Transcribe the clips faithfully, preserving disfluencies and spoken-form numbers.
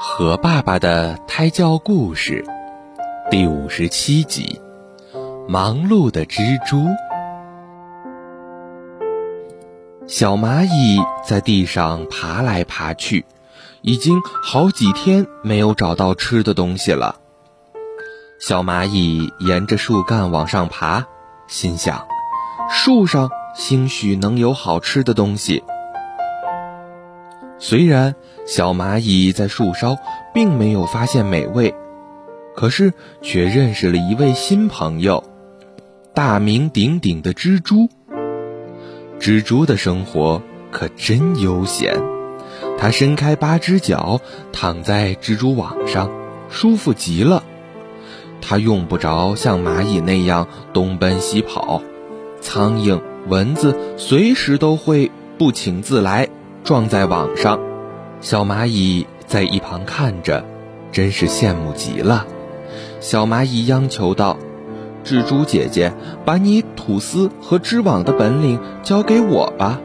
何爸爸的胎教故事第五十七集，忙碌的蜘蛛。小蚂蚁在地上爬来爬去，已经好几天没有找到吃的东西了。小蚂蚁沿着树干往上爬，心想，树上兴许能有好吃的东西。虽然小蚂蚁在树梢并没有发现美味，可是却认识了一位新朋友，大名鼎鼎的蜘蛛。蜘蛛的生活可真悠闲，它伸开八只脚，躺在蜘蛛网上，舒服极了。它用不着像蚂蚁那样东奔西跑，苍蝇、蚊子随时都会不请自来撞在网上，小蚂蚁在一旁看着，真是羡慕极了。小蚂蚁央求道：“蜘蛛姐姐，把你吐丝和织网的本领交给我吧。”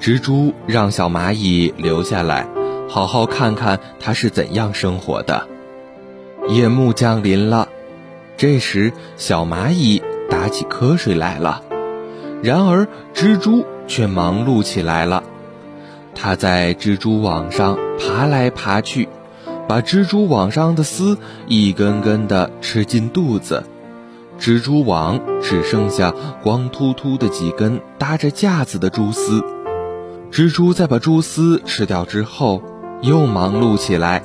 蜘蛛让小蚂蚁留下来，好好看看它是怎样生活的。夜幕降临了，这时小蚂蚁打起瞌睡来了，然而蜘蛛却忙碌起来了。它在蜘蛛网上爬来爬去，把蜘蛛网上的丝一根根地吃进肚子，蜘蛛网只剩下光秃秃的几根搭着架子的蛛丝。蜘蛛在把蛛丝吃掉之后，又忙碌起来，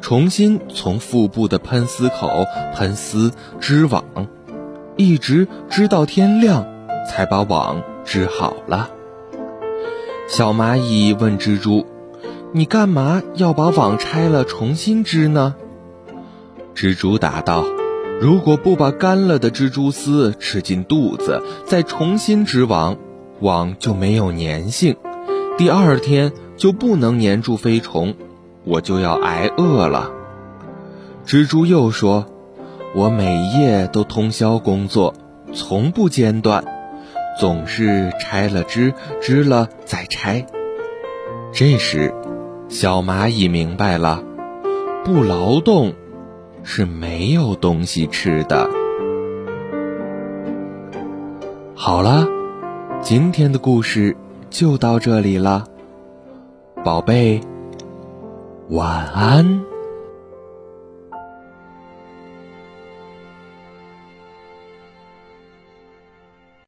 重新从腹部的喷丝口喷丝织网，一直织到天亮，才把网织好了。小蚂蚁问蜘蛛：“你干嘛要把网拆了重新织呢？”蜘蛛答道：“如果不把干了的蜘蛛丝吃进肚子，再重新织网，网就没有粘性，第二天就不能粘住飞虫，我就要挨饿了。”蜘蛛又说：“我每夜都通宵工作，从不间断，总是拆了织，织了再拆。”这时，小蚂蚁明白了，不劳动是没有东西吃的。好了，今天的故事就到这里了，宝贝，晚安。